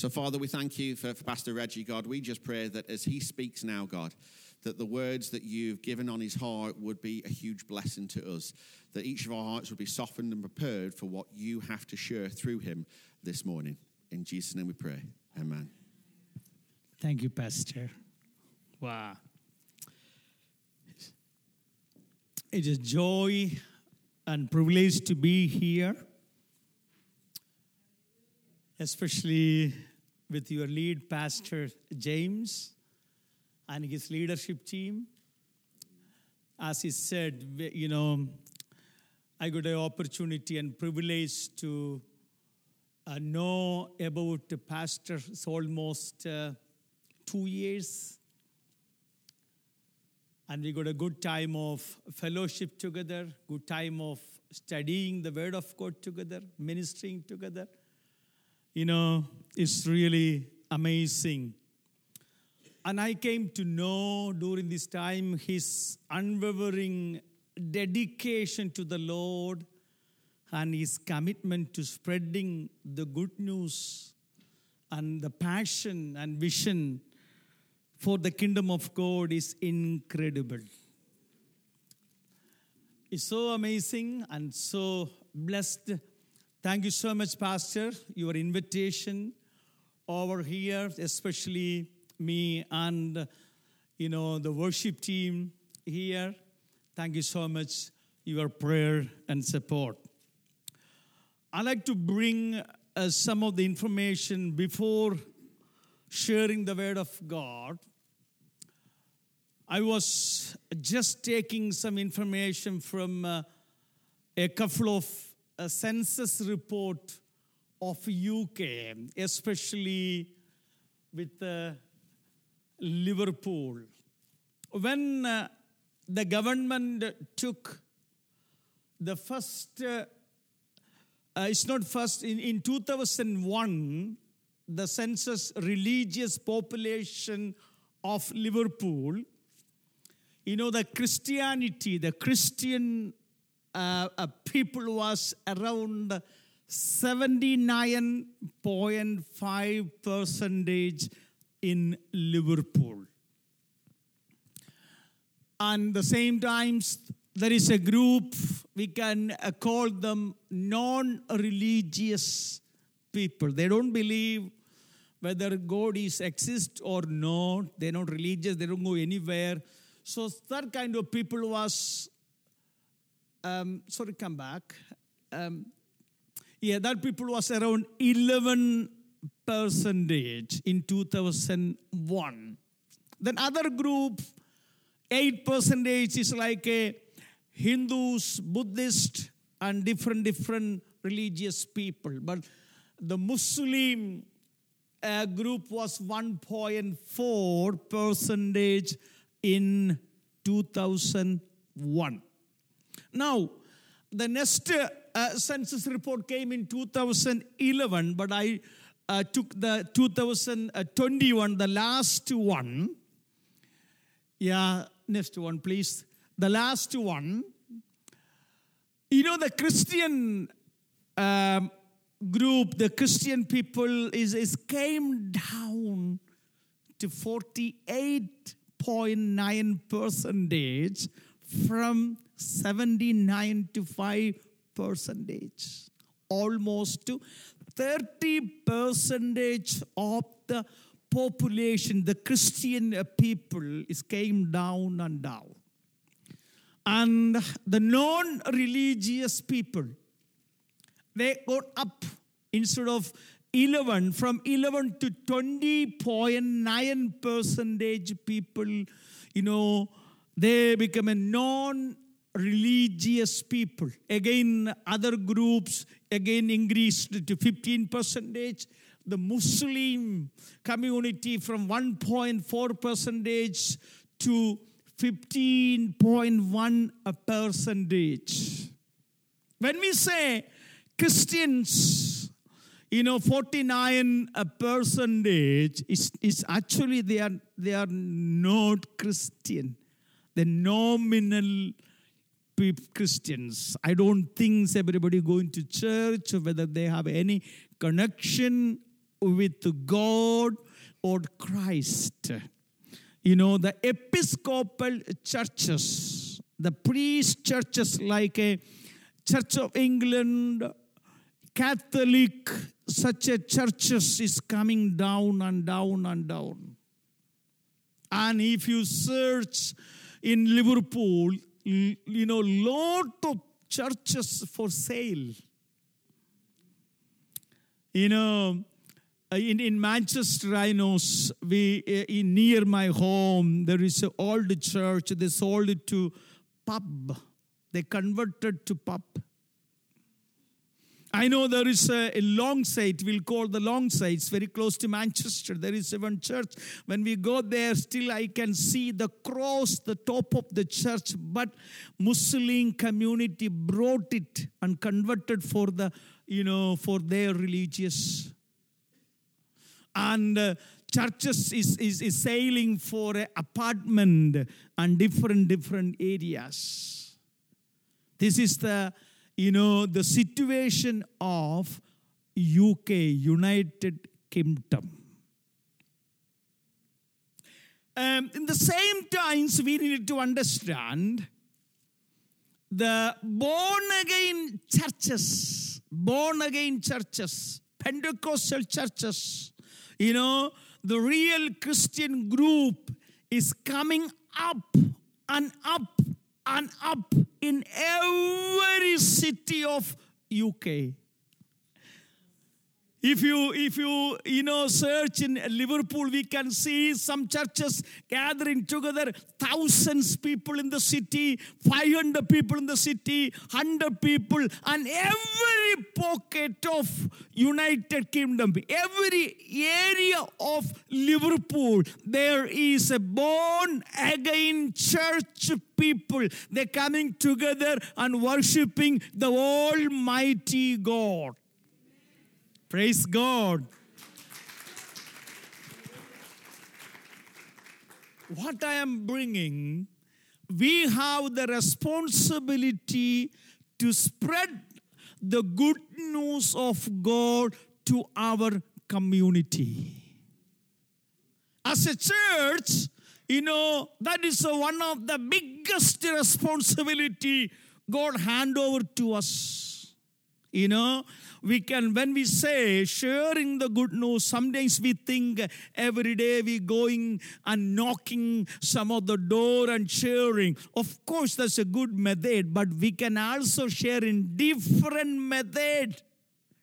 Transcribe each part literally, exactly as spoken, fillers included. So, Father, we thank you for, for Pastor Reggie, God. We just pray that as he speaks now, God, that the words that you've given on his heart would be a huge blessing to us, that each of our hearts would be softened and prepared for what you have to share through him this morning. In Jesus' name we pray. Amen. Thank you, Pastor. Wow. It is joy and privilege to be here, especially with your lead pastor, James, and his leadership team. As he said, you know, I got an opportunity and privilege to uh, know about the pastors almost uh, two years. And we got a good time of fellowship together, good time of studying the Word of God together, ministering together. You know, it's really amazing. And I came to know during this time his unwavering dedication to the Lord and his commitment to spreading the good news and the passion and vision for the kingdom of God is incredible. It's so amazing and so blessed. Thank you so much, Pastor, your invitation over here, especially me and, you know, the worship team here. Thank you so much, your prayer and support. I'd like to bring uh, some of the information before sharing the Word of God. I was just taking some information from uh, a couple of uh, census report of U K, especially with uh, Liverpool. When uh, the government took the first, uh, uh, it's not first, in, in two thousand one, the census religious population of Liverpool, you know, the Christianity, the Christian uh, uh, people was around seventy-nine point five percent in Liverpool. And the same times, there is a group, we can uh, call them non-religious people. They don't believe whether God is exists or not. They're not religious. They don't go anywhere. So that kind of people was, um, sorry, come back. Um, yeah, that people was around eleven percentage in two thousand one. Then other group, eight percentage is like a Hindus, Buddhist, and different, different religious people. But the Muslim uh, group was one point four percentage in two thousand one. Now, the next uh, census report came in two thousand eleven, but I uh, took the two thousand twenty-one, the last one. Yeah, next one, please. The last one. You know, the Christian um, group, the Christian people is, is came down to forty-eight point nine percentage from seventy-nine to five percentage, almost to thirty percentage of the population, the Christian people is came down and down. And the non-religious people, they got up instead of eleven, from eleven to twenty point nine percentage people, you know, they become a non-religious people. Again, other groups, again, increased to fifteen percentage. The Muslim community from one point four percentage to fifteen point one percentage. When we say Christians, you know, forty-nine percentage is, is actually they are they are not Christian. They're nominal Christians. I don't think everybody going to church, whether they have any connection with God or Christ. You know, the Episcopal churches, the priest churches like a Church of England, Catholic, such a churches is coming down and down and down. And if you search in Liverpool, you know, lot of churches for sale. You know, in, in Manchester, I know, we, in, near my home, there is an old church. They sold it to pub. They converted to pub. I know there is a, a long site, we'll call the long site, it's very close to Manchester. There is one church. When we go there, still I can see the cross, the top of the church. But Muslim community brought it and converted for the, you know, for their religious. And uh, churches is, is, is sailing for an apartment and different, different areas. This is the You know, the situation of U K, United Kingdom. Um, in the same times, we need to understand the born-again churches, born-again churches, Pentecostal churches, you know, the real Christian group is coming up and up and up in every city of U K. If you, if you, you know, search in Liverpool, we can see some churches gathering together, thousands people in the city, five hundred people in the city, one hundred people, and every pocket of United Kingdom, every area of Liverpool, there is a born-again church people. They're coming together and worshiping the Almighty God. Praise God. What I am bringing, we have the responsibility to spread the good news of God to our community. As a church, you know, that is one of the biggest responsibility God hand over to us. You know, we can, when we say sharing the good news, sometimes we think every day we going and knocking some of the door and sharing. Of course, that's a good method, but we can also share in different method,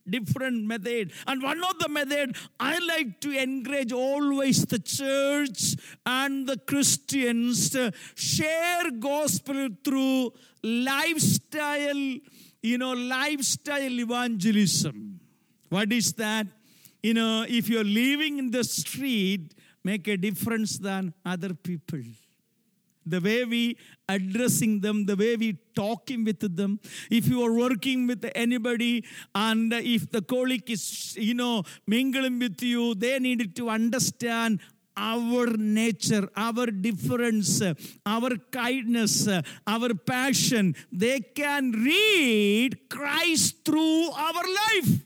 different method. And one of the method, I like to encourage always the church and the Christians to share gospel through lifestyle. You know, lifestyle evangelism. What is that? You know, if you're living in the street, make a difference than other people. The way we addressing them, the way we talking with them. If you are working with anybody and if the colleague is, you know, mingling with you, they need to understand our nature, our difference, our kindness, our passion. They can read Christ through our life.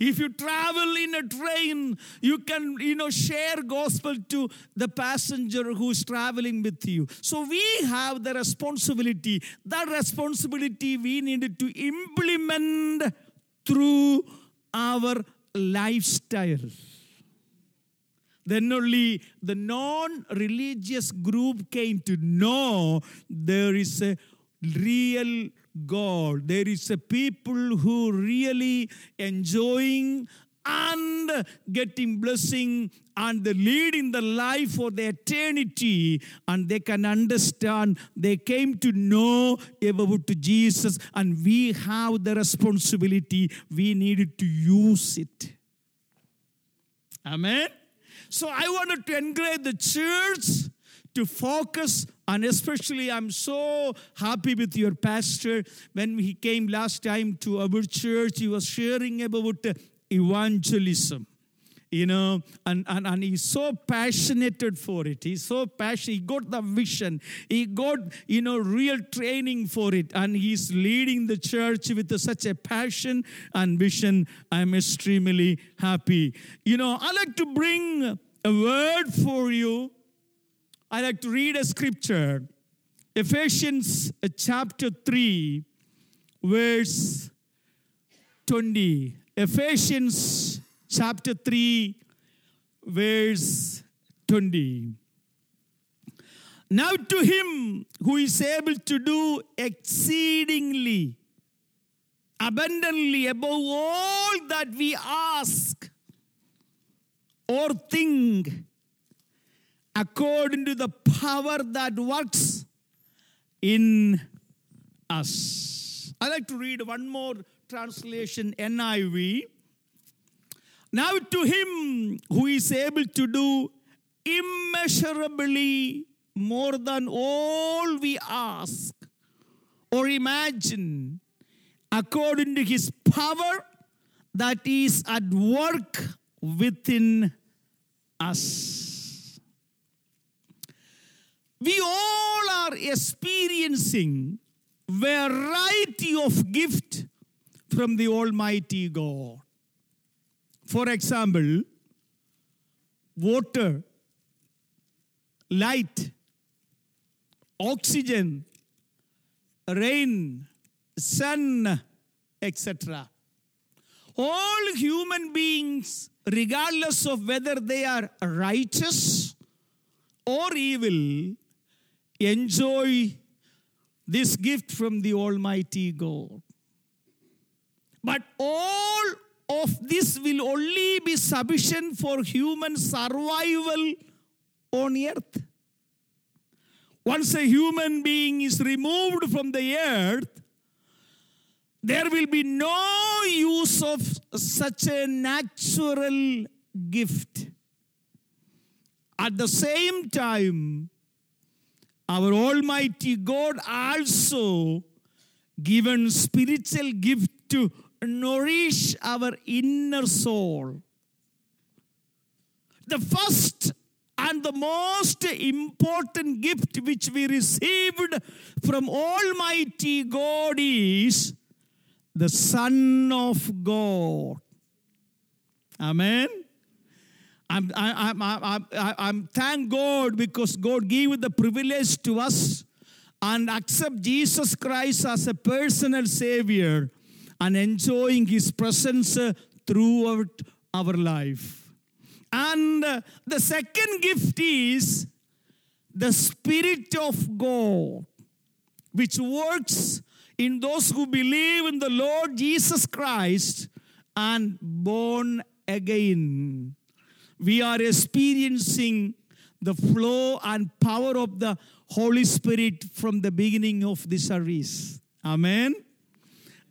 If you travel in a train, you can, you know, share gospel to the passenger who's traveling with you. So we have the responsibility. That responsibility we needed to implement through our lifestyle. Then only the non-religious group came to know there is a real God. There is a people who really enjoying and getting blessing and leading the life for the eternity. And they can understand, they came to know about Jesus, and we have the responsibility. We needed to use it. Amen. So I wanted to encourage the church to focus, and especially I'm so happy with your pastor. When he came last time to our church, he was sharing about evangelism. you know, and, and, and he's so passionate for it. He's so passionate. He got the vision. He got, you know, real training for it. And he's leading the church with such a passion and vision. I'm extremely happy. You know, I like to bring a word for you. I like to read a scripture. Ephesians chapter three, verse twenty. Ephesians chapter three, verse twenty. Now to him who is able to do exceedingly, abundantly above all that we ask or think, according to the power that works in us. I like to read one more translation, N I V. Now to him who is able to do immeasurably more than all we ask or imagine, according to his power that is at work within us. We all are experiencing variety of gift from the Almighty God. For example, water, light, oxygen, rain, sun, et cetera. All human beings, regardless of whether they are righteous or evil, enjoy this gift from the Almighty God. But all of this will only be sufficient for human survival on earth. Once a human being is removed from the earth, there will be no use of such a natural gift. At the same time, our Almighty God also given spiritual gift to nourish our inner soul. The first and the most important gift which we received from Almighty God is the Son of God. Amen. I'm, I, I, I, I, I'm thank God because God gave the privilege to us and accept Jesus Christ as a personal Savior and enjoying His presence throughout our life. And the second gift is the Spirit of God, which works in those who believe in the Lord Jesus Christ and born again. We are experiencing the flow and power of the Holy Spirit from the beginning of this service. Amen.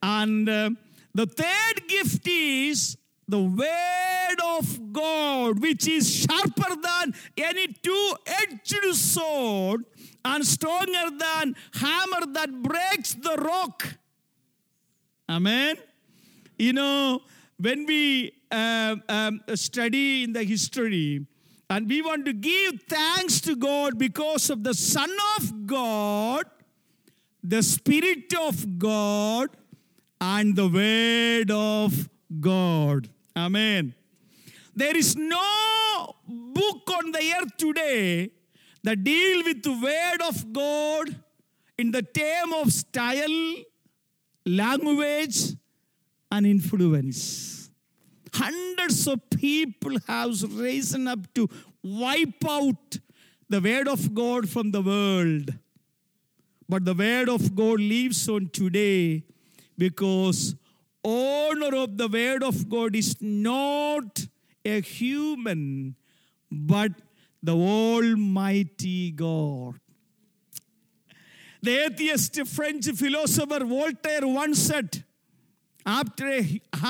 And uh, the third gift is the Word of God, which is sharper than any two-edged sword and stronger than hammer that breaks the rock. Amen. You know, when we Uh, um, study in the history, and we want to give thanks to God because of the Son of God, the Spirit of God, and the Word of God. Amen. There is no book on the earth today that deals with the Word of God in the term of style, language, and influence. Hundreds of people have risen up to wipe out the Word of God from the world. But the Word of God lives on today because honor of the Word of God is not a human, but the Almighty God. The atheist French philosopher Voltaire once said, After a,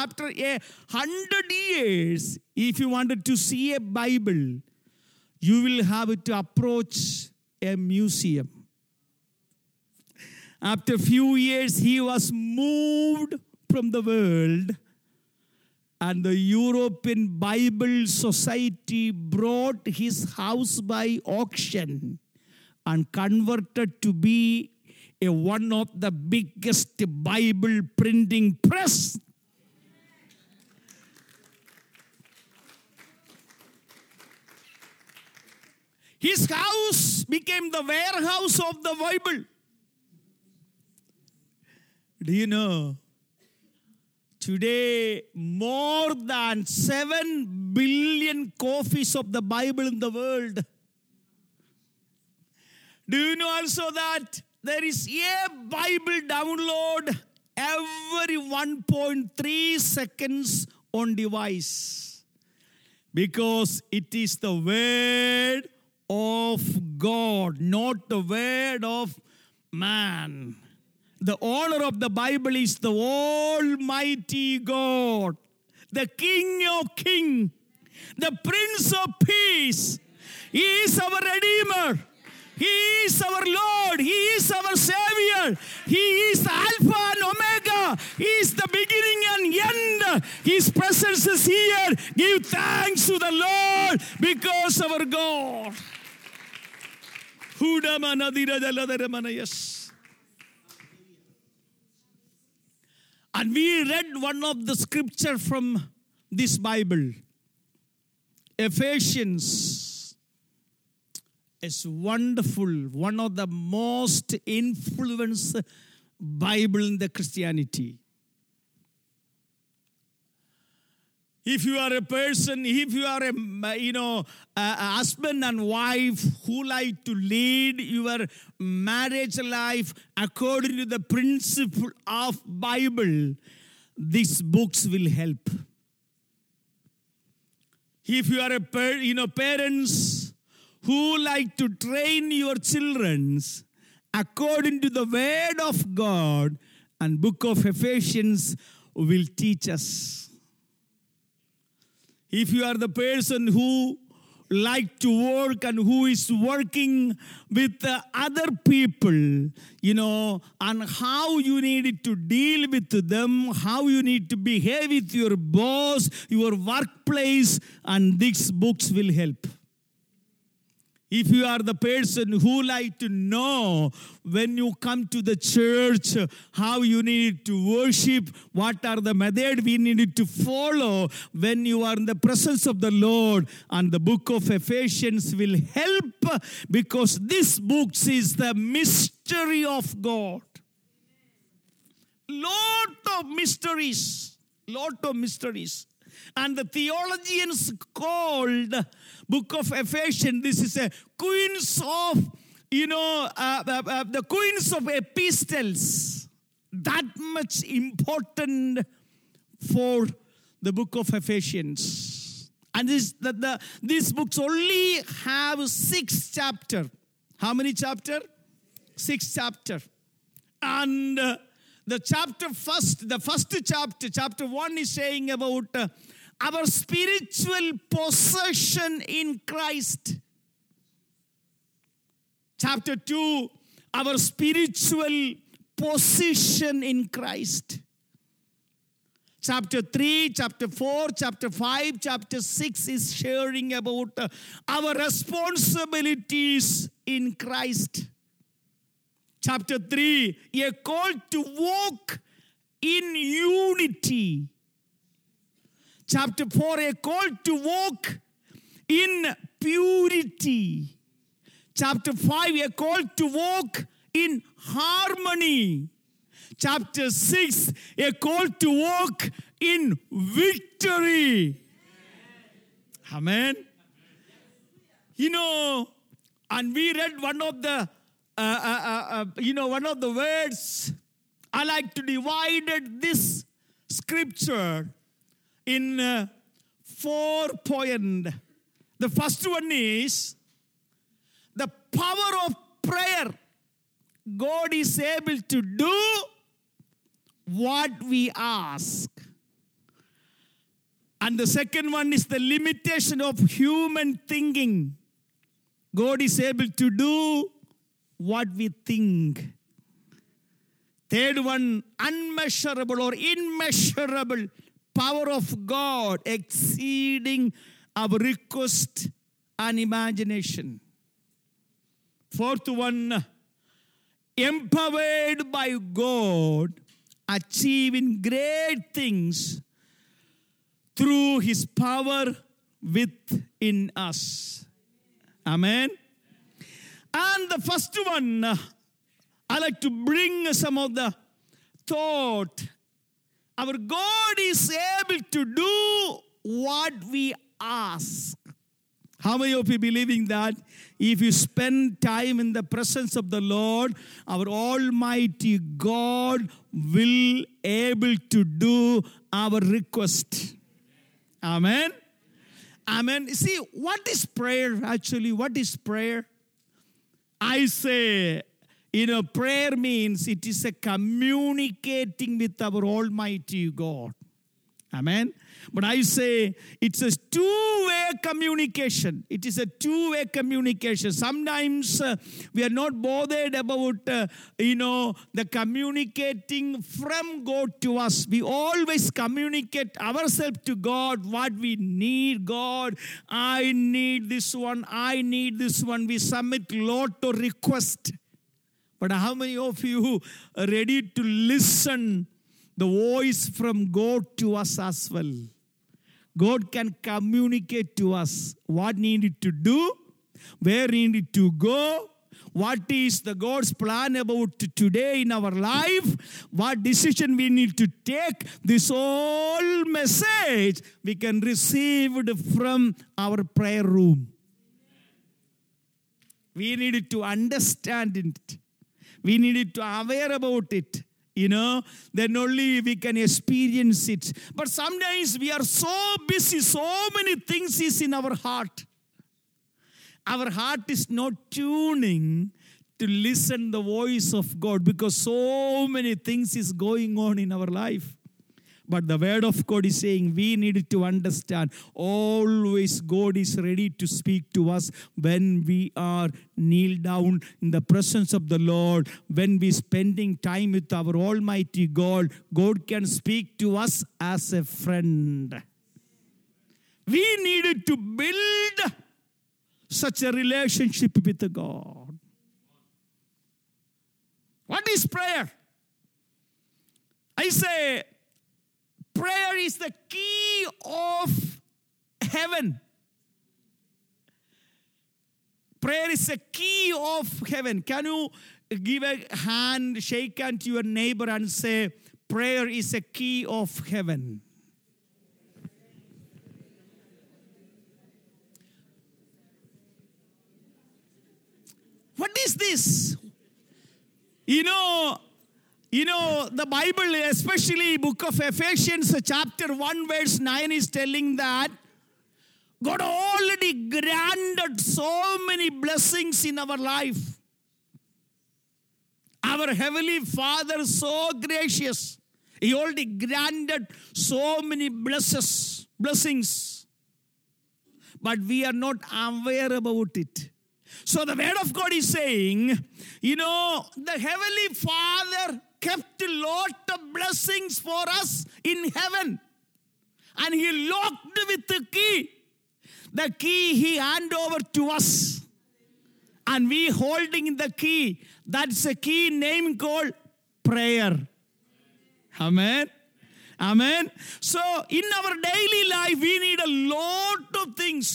after a hundred years, if you wanted to see a Bible, you will have to approach a museum. After a few years, he was moved from the world And the European Bible Society brought his house by auction and converted to be a one of the biggest Bible printing press. His house became the warehouse of the Bible. Do you know? Today, more than seven billion copies of the Bible in the world. Do you know also that there is a Bible download every one point three seconds on device? Because it is the word of God, not the word of man. The owner of the Bible is the Almighty God, the King of Kings, the Prince of Peace. He is our Redeemer. He is our Lord. He is our Savior. He is the Alpha and Omega. He is the beginning and end. His presence is here. Give thanks to the Lord because our God. And we read one of the scripture from this Bible. Ephesians is wonderful. One of the most influenced Bible in the Christianity. If you are a person, if you are a, you know, a husband and wife who like to lead your marriage life according to the principle of Bible, these books will help. If you are a per, you know, parents who like to train your children according to the word of God, and book of Ephesians will teach us. If you are the person who like to work and who is working with other people, you know, and how you need to deal with them, how you need to behave with your boss, your workplace, and these books will help. If you are the person who like to know when you come to the church, how you need to worship, what are the methods we need to follow when you are in the presence of the Lord, and the book of Ephesians will help, because this book is the mystery of God. Lot of mysteries, lot of mysteries. And the theologians called book of Ephesians, this is a queens of, you know, uh, uh, uh, the queens of epistles. That much important for the book of Ephesians. And this, the, the, these books only have six chapters. How many chapters? Six chapters. And Uh, The chapter first, the first chapter, chapter one is saying about uh, our spiritual possession in Christ. Chapter two, our spiritual position in Christ. Chapter three, chapter four, chapter five, chapter six is sharing about uh, our responsibilities in Christ. Chapter three, a call to walk in unity. Chapter four, a call to walk in purity. Chapter five, a call to walk in harmony. Chapter six, a call to walk in victory. Amen. Amen. You know, and we read one of the Uh, uh, uh, uh, you know, one of the words, I like to divide this scripture in uh, four points. The first one is the power of prayer. God is able to do what we ask. And the second one is the limitation of human thinking. God is able to do what we think. Third one, unmeasurable or immeasurable power of God exceeding our request and imagination. Fourth one, empowered by God, achieving great things through His power within us. Amen. And the first one, I like to bring some of the thought. Our God is able to do what we ask. How many of you believing that? If you spend time in the presence of the Lord, our Almighty God will able to do our request. Amen. Amen. See, what is prayer actually? What is prayer? I say, you know, prayer means it is a communicating with our Almighty God. Amen. But I say it's a two-way communication. It is a two-way communication. Sometimes uh, we are not bothered about, uh, you know, the communicating from God to us. We always communicate ourselves to God, what we need. God, I need this one. I need this one. We submit lot of requests. But how many of you are ready to listen the voice from God to us as well? God can communicate to us what needed to do, where needed to go, what is the God's plan about today in our life, what decision we need to take. This whole message we can receive from our prayer room. We needed to understand it. We needed to be aware about it. You know, then only we can experience it. But sometimes we are so busy, so many things is in our heart. Our heart is not tuning to listen the voice of God because so many things is going on in our life. But the word of God is saying we need to understand always God is ready to speak to us when we are kneel down in the presence of the Lord. When we spending time with our Almighty God, God can speak to us as a friend. We needed to build such a relationship with God. What is prayer? I say, prayer is the key of heaven. Prayer is the key of heaven. Can you give a hand, shake hand to your neighbor and say, prayer is a key of heaven. What is this? You know, You know, the Bible, especially book of Ephesians, chapter one, verse nine is telling that God already granted so many blessings in our life. Our Heavenly Father, so gracious. He already granted so many blesses, blessings. But we are not aware about it. So the word of God is saying, you know, the Heavenly Father kept a lot of blessings for us in heaven. And He locked with the key. The key He handed over to us. And we holding the key. That's a key name called prayer. Amen. Amen. So in our daily life, we need a lot of things.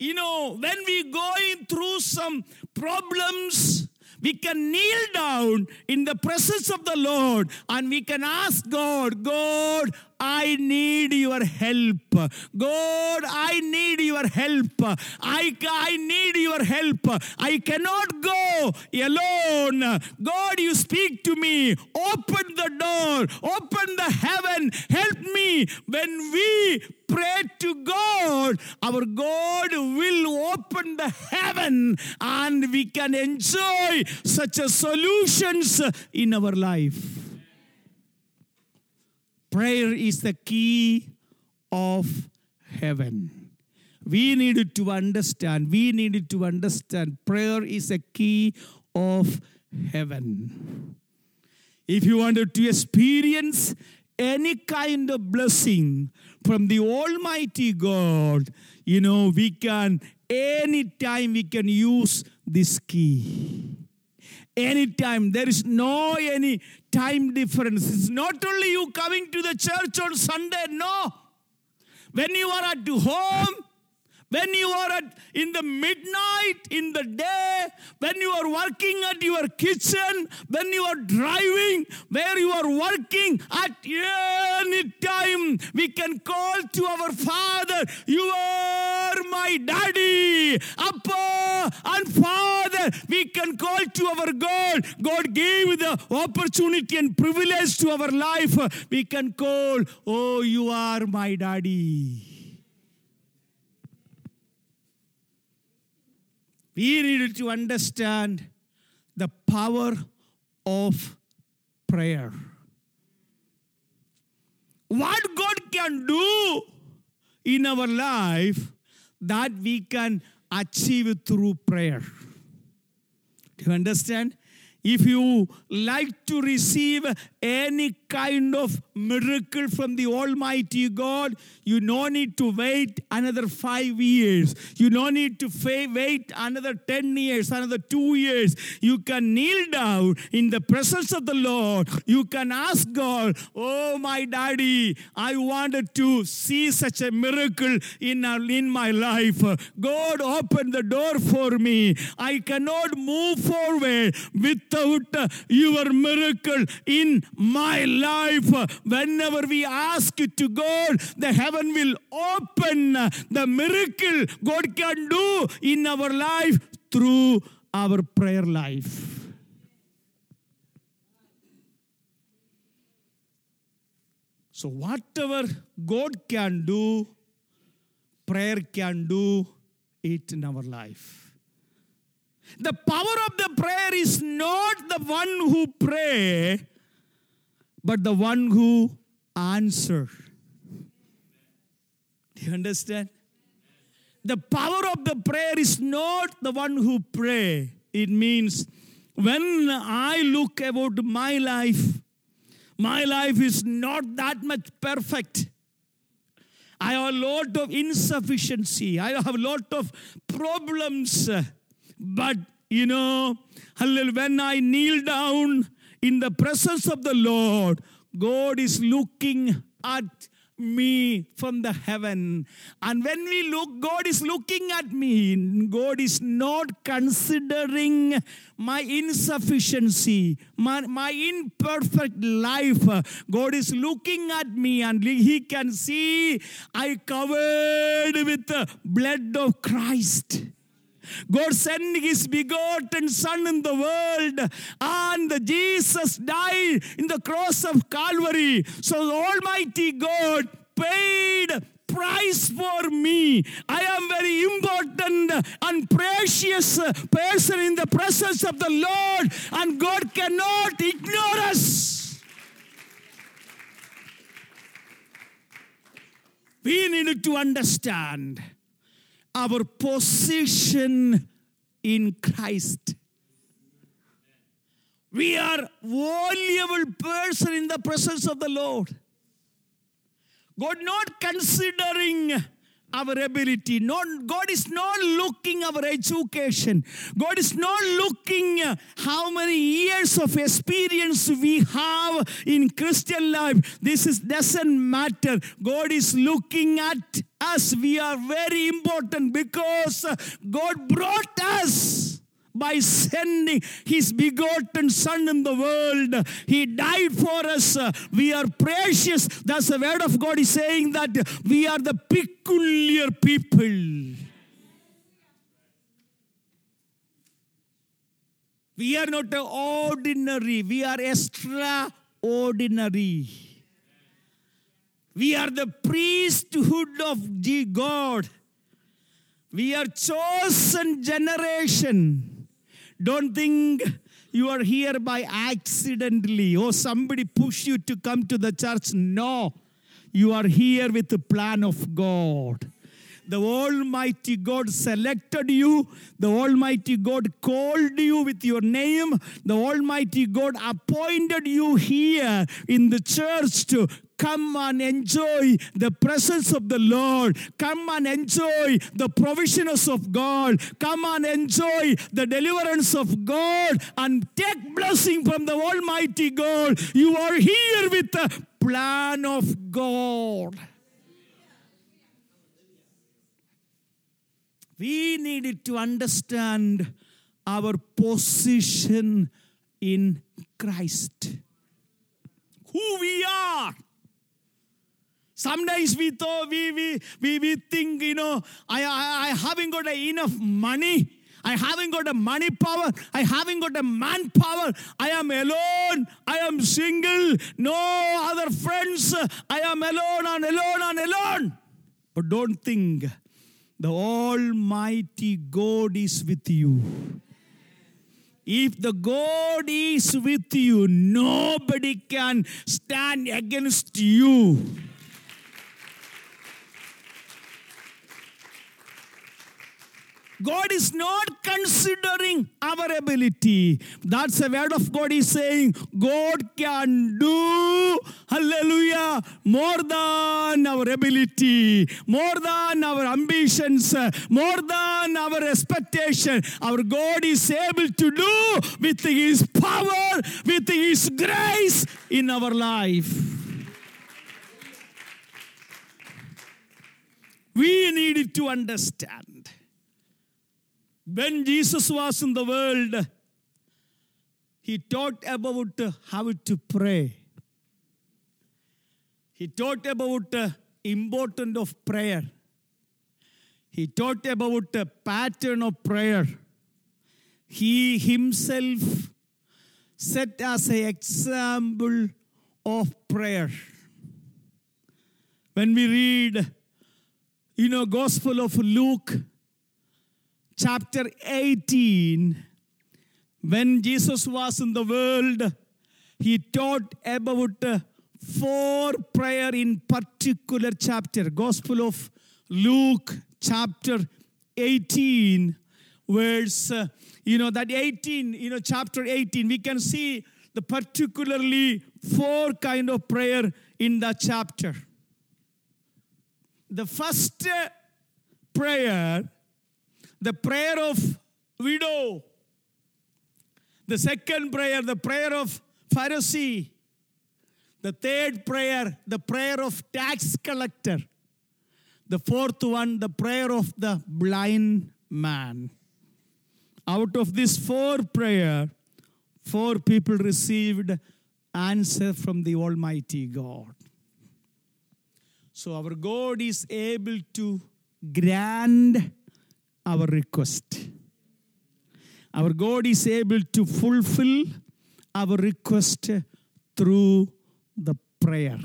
You know, when we going through some problems, we can kneel down in the presence of the Lord and we can ask God, God, I need your help. God, I need your help. I, I need your help. I cannot go alone. God, you speak to me. Open the door. Open the heaven. Help me. When we pray to God, our God will open the heaven and we can enjoy such a solutions in our life. Prayer is the key of heaven. We needed to understand. We needed to understand. Prayer is a key of heaven. If you wanted to experience any kind of blessing from the Almighty God, you know, we can, anytime we can use this key. Anytime, there is no any time difference. It's not only you coming to the church on Sunday, no. When you are at home, when you are at in the midnight, in the day, when you are working at your kitchen, when you are driving, where you are working, at any time, we can call to our Father, you are my daddy, Appa and Father. We can call to our God. God gave the opportunity and privilege to our life. We can call, oh, you are my daddy. We need to understand the power of prayer. What God can do in our life that we can achieve through prayer. Do you understand? If you like to receive any kind of miracle from the Almighty God, you no need to wait another five years. You no need to wait another ten years, another two years. You can kneel down in the presence of the Lord. You can ask God, oh my daddy, I wanted to see such a miracle in, in my life. God, open the door for me. I cannot move forward with without your miracle in my life. Whenever we ask to God, the heaven will open. The miracle God can do in our life through our prayer life. So whatever God can do, prayer can do it in our life. The power of the prayer is not the one who pray, but the one who answer. Do you understand? The power of the prayer is not the one who pray. It means when I look about my life, my life is not that much perfect. I have a lot of insufficiency. I have a lot of problems. But, you know, when I kneel down in the presence of the Lord, God is looking at me from the heaven. And when we look, God is looking at me. God is not considering my insufficiency, my, my imperfect life. God is looking at me and he can see I covered with the blood of Christ. God sent his begotten Son in the world, and Jesus died in the cross of Calvary. So the Almighty God paid price for me. I am very important and precious person in the presence of the Lord, and God cannot ignore us. We need to understand our position in Christ. We are valuable person in the presence of the Lord. God not considering our ability. Not, God is not looking our education. God is not looking how many years of experience we have in Christian life. This is, doesn't matter. God is looking at us. We are very important because God brought us by sending his begotten Son in the world. He died for us. We are precious. That's the word of God is saying that we are the peculiar people. We are not ordinary. We are extraordinary. We are the priesthood of God. We are chosen generation. Don't think you are here by accidentally or somebody pushed you to come to the church. No, you are here with the plan of God. The Almighty God selected you. The Almighty God called you with your name. The Almighty God appointed you here in the church to come and enjoy the presence of the Lord. Come and enjoy the provisions of God. Come and enjoy the deliverance of God and take blessing from the Almighty God. You are here with the plan of God. We needed to understand our position in Christ. Who we are. Sometimes we thought we we we, we think, you know, I, I I haven't got enough money. I haven't got a money power. I haven't got a manpower. I am alone. I am single. No other friends. I am alone and alone and alone. But don't think the Almighty God is with you. If the God is with you, nobody can stand against you. God is not considering our ability. That's the word of God is saying, God can do, hallelujah, more than our ability, more than our ambitions, more than our expectation. Our God is able to do with His power, with His grace in our life. We need to understand. When Jesus was in the world, He taught about how to pray. He taught about the importance of prayer. He taught about the pattern of prayer. He Himself set as an example of prayer. When we read, you know, Gospel of Luke, chapter eighteen, when Jesus was in the world, He taught about four prayer in particular chapter. Gospel of Luke, chapter eighteen, verse, you know, that eighteen, you know, chapter eighteen, we can see the particularly four kind of prayer in that chapter. The first prayer, the prayer of widow. The second prayer, the prayer of Pharisee. The third prayer, the prayer of tax collector. The fourth one, the prayer of the blind man. Out of these four prayers, four people received answer from the Almighty God. So our God is able to grant our request. Our God is able to fulfill our request through the prayer.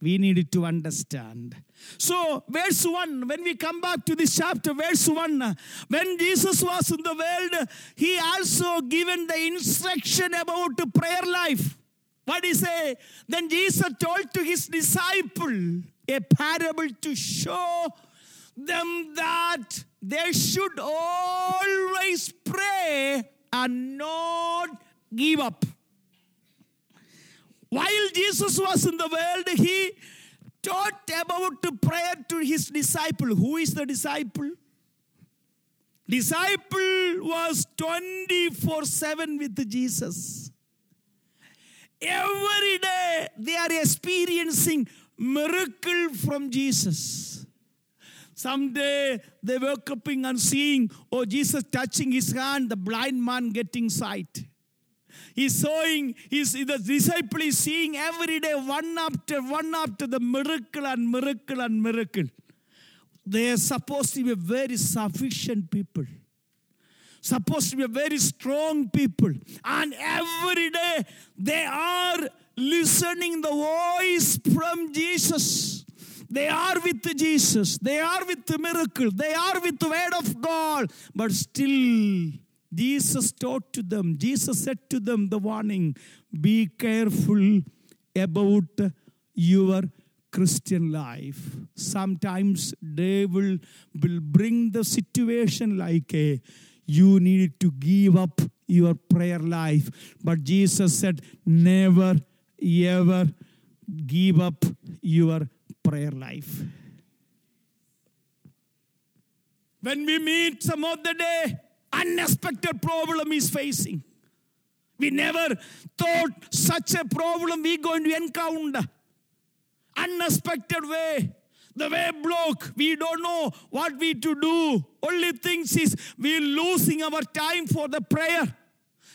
We need to understand. So, verse one, when we come back to this chapter, verse one, when Jesus was in the world, He also given the instruction about the prayer life. What He say? Then Jesus told to His disciple a parable to show them that they should always pray and not give up. While Jesus was in the world, He taught about the prayer to His disciple. Who is the disciple? Disciple was twenty-four seven with Jesus. Every day they are experiencing miracle from Jesus. Someday they woke up and seeing, oh, Jesus touching his hand, the blind man getting sight. He's showing, he's, the disciple is seeing every day one after one after the miracle and miracle and miracle. They are supposed to be very sufficient people. Supposed to be very strong people. And every day they are listening the voice from Jesus. They are with Jesus. They are with the miracle. They are with the word of God. But still, Jesus taught to them. Jesus said to them the warning, be careful about your Christian life, sometimes they will, will bring the situation like a, you need to give up your prayer life. But Jesus said, never, ever give up your prayer life. When we meet some of the day, unexpected problem is facing. We never thought such a problem we're going to encounter. Unexpected way. The way block. We don't know what we to do. Only things is we're losing our time for the prayer.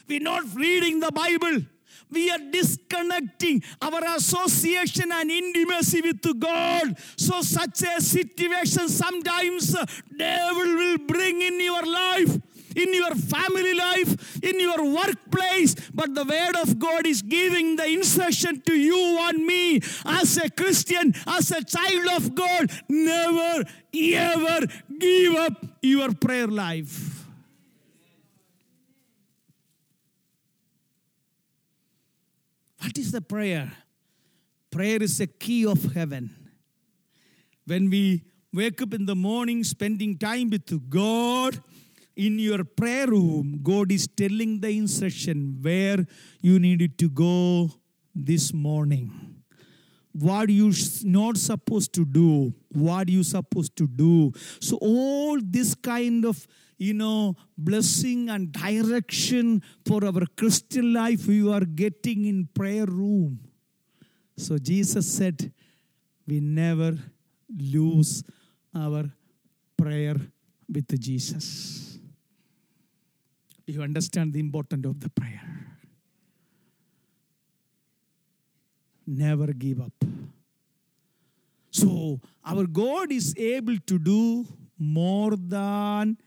We're not reading the Bible. We are disconnecting our association and intimacy with God. So such a situation sometimes devil will bring in your life, in your family life, in your workplace. But the word of God is giving the instruction to you and me as a Christian, as a child of God. Never, ever give up your prayer life. What is the prayer? Prayer is the key of heaven. When we wake up in the morning, spending time with God, in your prayer room, God is telling the instruction where you needed to go this morning. What you're not supposed to do. What you're supposed to do. So all this kind of You know, blessing and direction for our Christian life we are getting in prayer room. So Jesus said, we never lose our prayer with Jesus. Do you understand the importance of the prayer? Never give up. So our God is able to do more than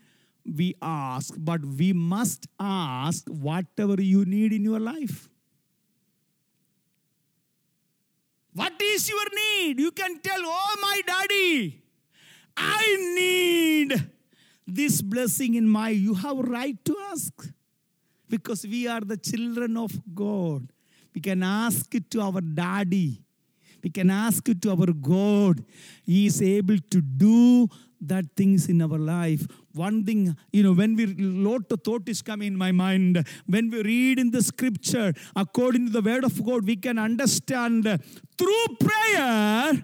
we ask, but we must ask whatever you need in your life. What is your need? You can tell, oh my daddy, I need this blessing in my life. You have a right to ask because we are the children of God. We can ask it to our daddy. We can ask it to our God. He is able to do that things in our life. One thing, you know, when we, lot of thought is coming in my mind. When we read in the scripture, according to the word of God, we can understand through prayer,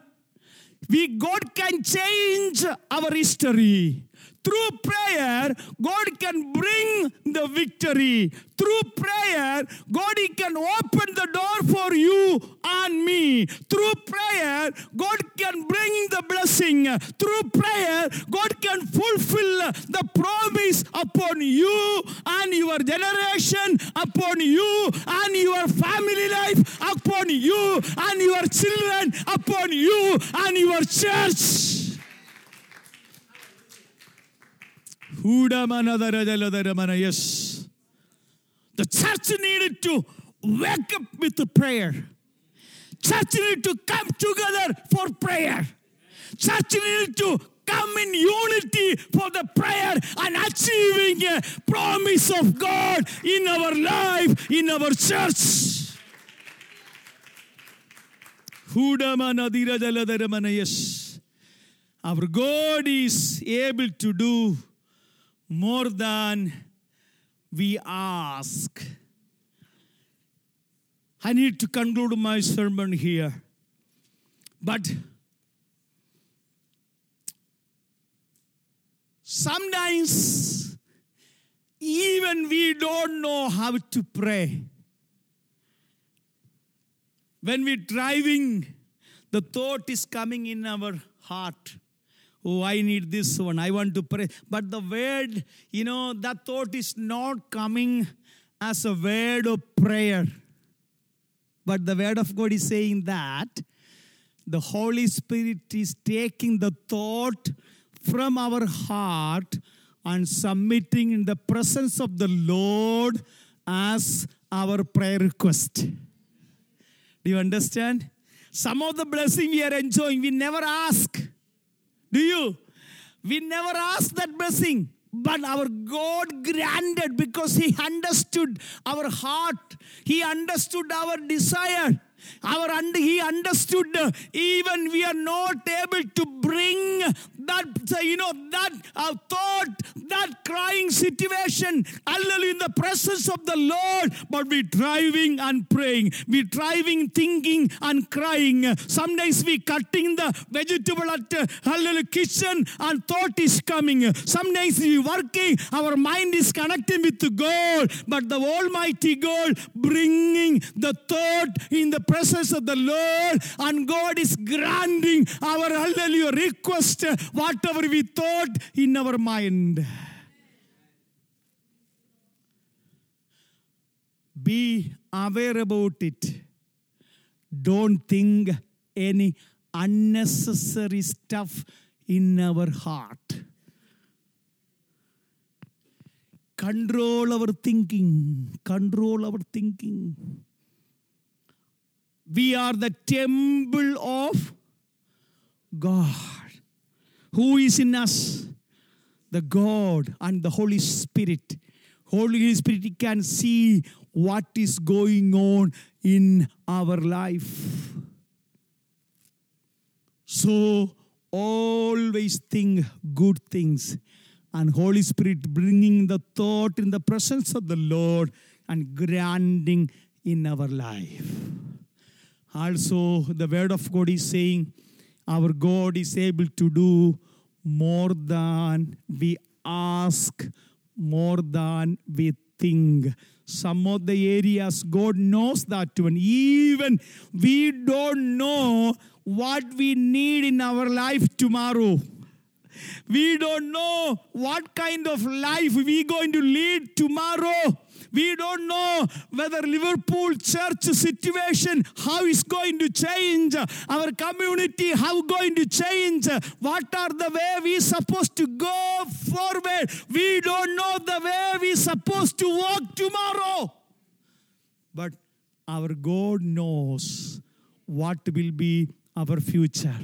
we, God can change our history. Through prayer, God can bring the victory. Through prayer, God he can open the door for you and me. Through prayer, God can bring the blessing. Through prayer, God can fulfill the promise upon you and your generation, upon you and your family life, upon you and your children, upon you and your church. Yes. The church needed to wake up with the prayer. Church needed to come together for prayer. Church needed to come in unity for the prayer and achieving a promise of God in our life, in our church. Yes. Our God is able to do more than we ask. I need to conclude my sermon here. But sometimes even we don't know how to pray. When we're driving, the thought is coming in our heart. Oh, I need this one. I want to pray. But the word, you know, that thought is not coming as a word of prayer. But the word of God is saying that the Holy Spirit is taking the thought from our heart and submitting in the presence of the Lord as our prayer request. Do you understand? Some of the blessing we are enjoying, we never ask. Do you? We never asked that blessing, but our God granted because He understood our heart. He understood our desire. Our under, he understood uh, even we are not able to bring that, uh, you know, that uh, thought, that crying situation, hallelujah, in the presence of the Lord. But we're driving and praying. We're driving, thinking and crying. Sometimes we're cutting the vegetable at uh, hallelujah kitchen and thought is coming. Sometimes we're working, our mind is connected with God. But the Almighty God bringing the thought in the presence of the Lord, and God is granting our hallelujah request, whatever we thought in our mind. Be aware about it. Don't think any unnecessary stuff in our heart. Control our thinking. Control our thinking. We are the temple of God. Who is in us? The God and the Holy Spirit. Holy Spirit can see what is going on in our life. So always think good things. And Holy Spirit bringing the thought in the presence of the Lord and granting in our life. Also, the word of God is saying, our God is able to do more than we ask, more than we think. Some of the areas, God knows that even. Even we don't know what we need in our life tomorrow. We don't know what kind of life we're going to lead tomorrow. We don't know whether Liverpool church situation, how it's going to change. Our community, how going to change. What are the way we're supposed to go forward? We don't know the way we're supposed to walk tomorrow. But our God knows what will be our future.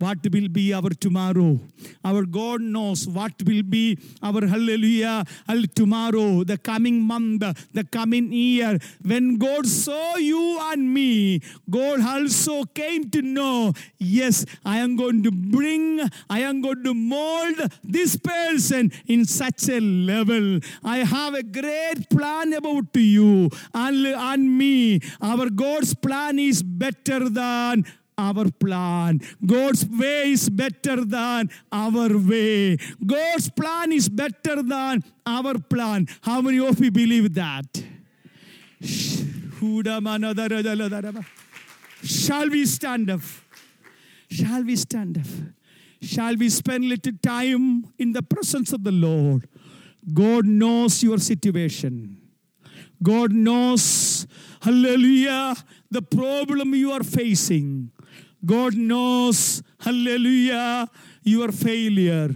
What will be our tomorrow? Our God knows what will be our hallelujah tomorrow, the coming month, the coming year. When God saw you and me, God also came to know, yes, I am going to bring, I am going to mold this person in such a level. I have a great plan about you and, and me. Our God's plan is better than our plan. God's way is better than our way. God's plan is better than our plan. How many of you believe that? Shall we stand up? Shall we stand up? Shall we spend little time in the presence of the Lord? God knows your situation. God knows, hallelujah, the problem you are facing. God knows, hallelujah, your failure.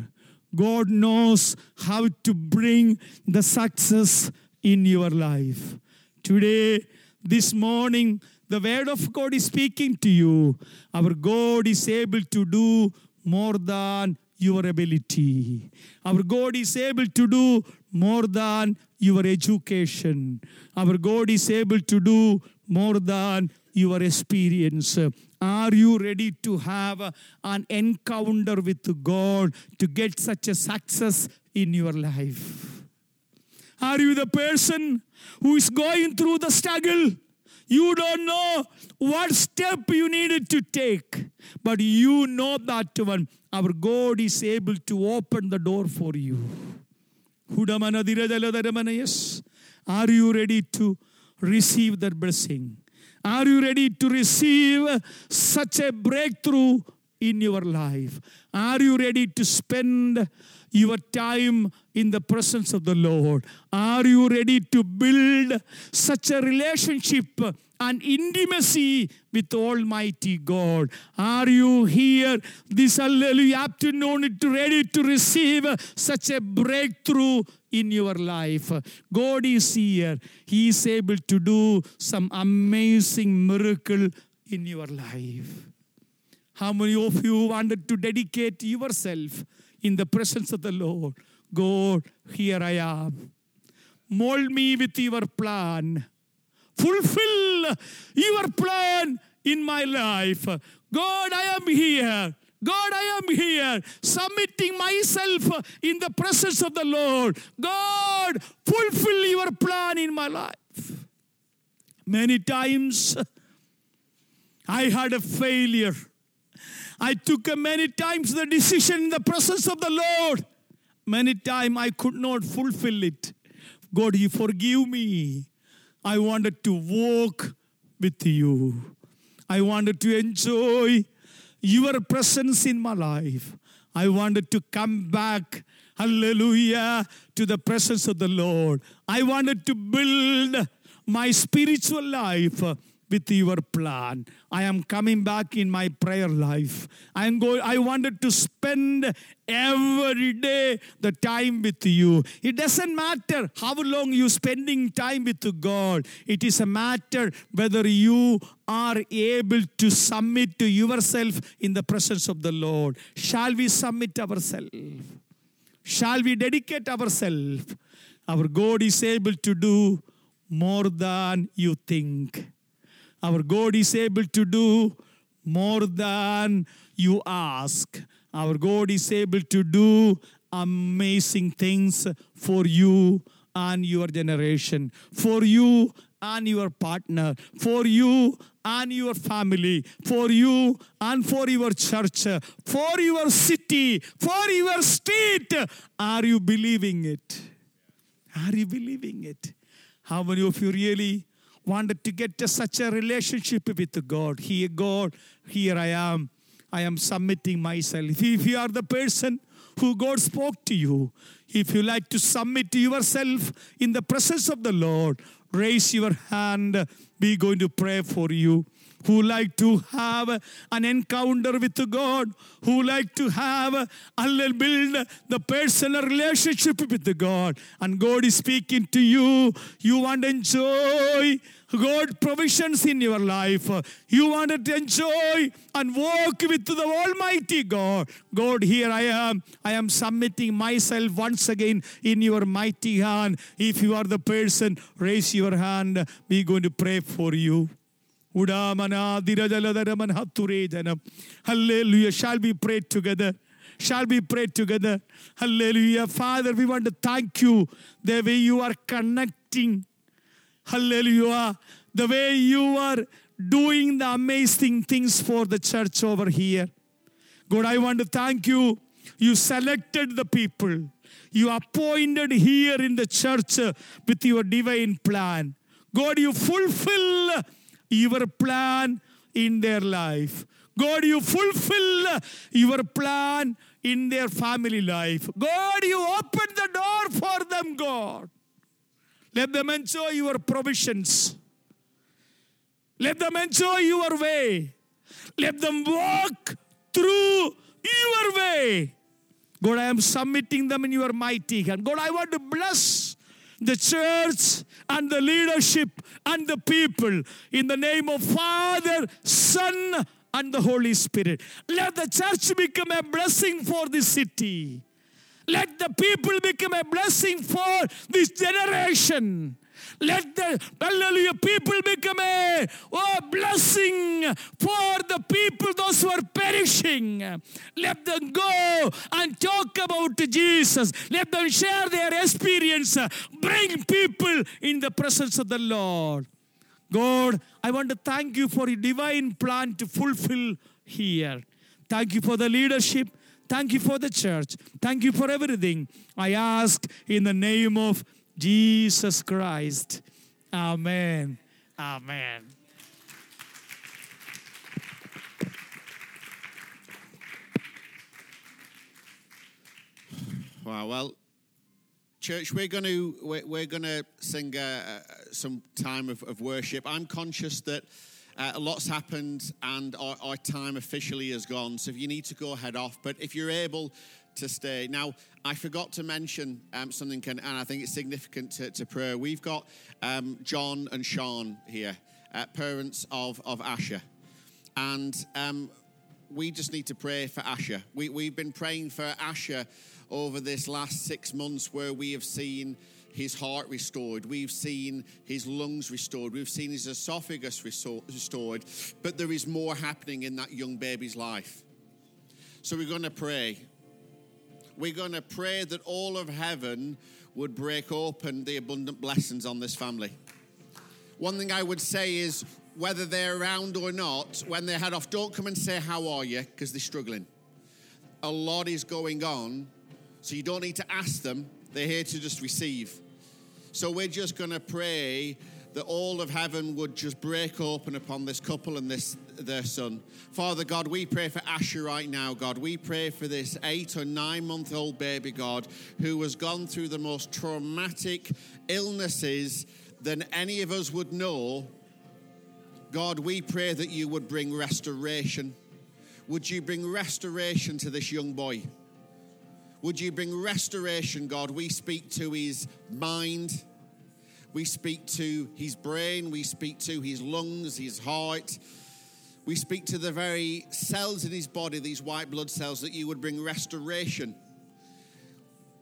God knows how to bring the success in your life. Today, this morning, the word of God is speaking to you. Our God is able to do more than your ability. Our God is able to do more than your education. Our God is able to do more than your experience. Are you ready to have an encounter with God to get such a success in your life? Are you the person who is going through the struggle? You don't know what step you needed to take, but you know that one. Our God is able to open the door for you. Yes. Are you ready to receive that blessing? Are you ready to receive such a breakthrough in your life? Are you ready to spend your time in the presence of the Lord? Are you ready to build such a relationship and intimacy with Almighty God? Are you here this hallelujah afternoon ready to receive such a breakthrough in your life? God is here. He is able to do some amazing miracle in your life. How many of you wanted to dedicate yourself in the presence of the Lord? God, here I am. Mold me with your plan. Fulfill your plan in my life. God, I am here. God, I am here, submitting myself in the presence of the Lord. God, fulfill your plan in my life. Many times I had a failure. I took many times the decision in the presence of the Lord. Many times I could not fulfill it. God, you forgive me. I wanted to walk with you. I wanted to enjoy your presence in my life. I wanted to come back, hallelujah, to the presence of the Lord. I wanted to build my spiritual life with your plan. I am coming back in my prayer life. I am going. I wanted to spend every day the time with you. It doesn't matter how long you spending time with God. It is a matter whether you are able to submit to yourself in the presence of the Lord. Shall we submit ourselves? Shall we dedicate ourselves? Our God is able to do more than you think. Our God is able to do more than you ask. Our God is able to do amazing things for you and your generation, for you and your partner, for you and your family, for you and for your church, for your city, for your state. Are you believing it? Are you believing it? How many of you really wanted to get to such a relationship with God? Here, God, here I am. I am submitting myself. If you are the person who God spoke to you, if you like to submit to yourself in the presence of the Lord, raise your hand. We're going to pray for you. Who like to have an encounter with God, who like to have and build the personal relationship with God. And God is speaking to you. You want to enjoy God provisions in your life. You want to enjoy and walk with the Almighty God. God, here I am. I am submitting myself once again in your mighty hand. If you are the person, raise your hand. We're going to pray for you. Hallelujah. Shall we pray together? Shall we pray together? Hallelujah. Father, we want to thank you the way you are connecting. Hallelujah. The way you are doing the amazing things for the church over here. God, I want to thank you. You selected the people. You appointed here in the church with your divine plan. God, you fulfill your plan in their life. God, you fulfill your plan in their family life. God, you open the door for them, God. Let them enjoy your provisions. Let them enjoy your way. Let them walk through your way. God, I am submitting them in your mighty hand. God, I want to bless the church and the leadership and the people in the name of Father, Son, and the Holy Spirit. Let the church become a blessing for this city. Let the people become a blessing for this generation. Let the hallelujah people become a oh, blessing for the people, those who are perishing. Let them go and talk about Jesus. Let them share their experience. Bring people in the presence of the Lord. God, I want to thank you for your divine plan to fulfill here. Thank you for the leadership. Thank you for the church. Thank you for everything. I ask in the name of Jesus Christ. Amen. Amen. Wow. Well, church, we're going to we're, we're going to sing uh, some time of, of worship. I'm conscious that uh, a lot's happened and our, our time officially is gone. So if you need to go head off, but if you're able to stay. Now, I forgot to mention um, something, and I think it's significant to, to prayer. We've got um, John and Sean here, uh, parents of, of Asher, and um, we just need to pray for Asher. We, we've been praying for Asher over this last six months, where we have seen his heart restored. We've seen his lungs restored. We've seen his esophagus restored. But there is more happening in that young baby's life. So we're going to pray. We're going to pray that all of heaven would break open the abundant blessings on this family. One thing I would say is, whether they're around or not, when they head off, don't come and say, how are you? Because they're struggling. A lot is going on, so you don't need to ask them. They're here to just receive. So we're just going to pray that all of heaven would just break open upon this couple and this their son. Father God, we pray for Asher right now, God. We pray for this eight or nine-month-old baby, God, who has gone through the most traumatic illnesses than any of us would know. God, we pray that you would bring restoration. Would you bring restoration to this young boy? Would you bring restoration, God? We speak to his mind. We speak to his brain. We speak to his lungs, his heart. We speak to the very cells in his body, these white blood cells, that you would bring restoration.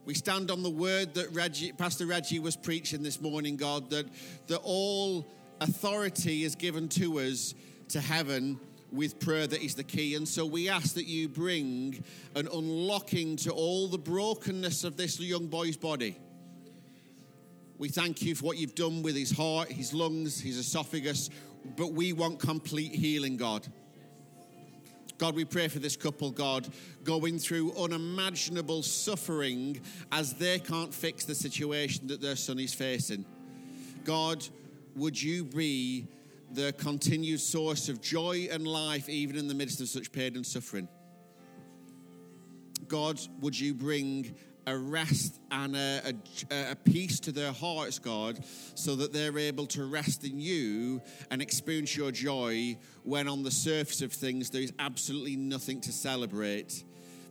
We stand on the word that Reggie, Pastor Reggie was preaching this morning, God, that, that all authority is given to us to heaven with prayer, that is the key. And so we ask that you bring an unlocking to all the brokenness of this young boy's body. We thank you for what you've done with his heart, his lungs, his esophagus, but we want complete healing, God. God, we pray for this couple, God, going through unimaginable suffering as they can't fix the situation that their son is facing. God, would you be the continued source of joy and life even in the midst of such pain and suffering? God, would you bring a rest and a, a, a peace to their hearts, God, so that they're able to rest in you and experience your joy when on the surface of things there is absolutely nothing to celebrate.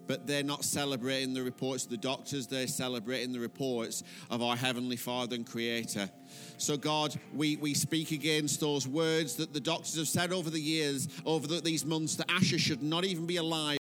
But they're not celebrating the reports of the doctors. They're celebrating the reports of our Heavenly Father and Creator. So, God, we, we speak against those words that the doctors have said over the years, over the, these months, that Asher should not even be alive.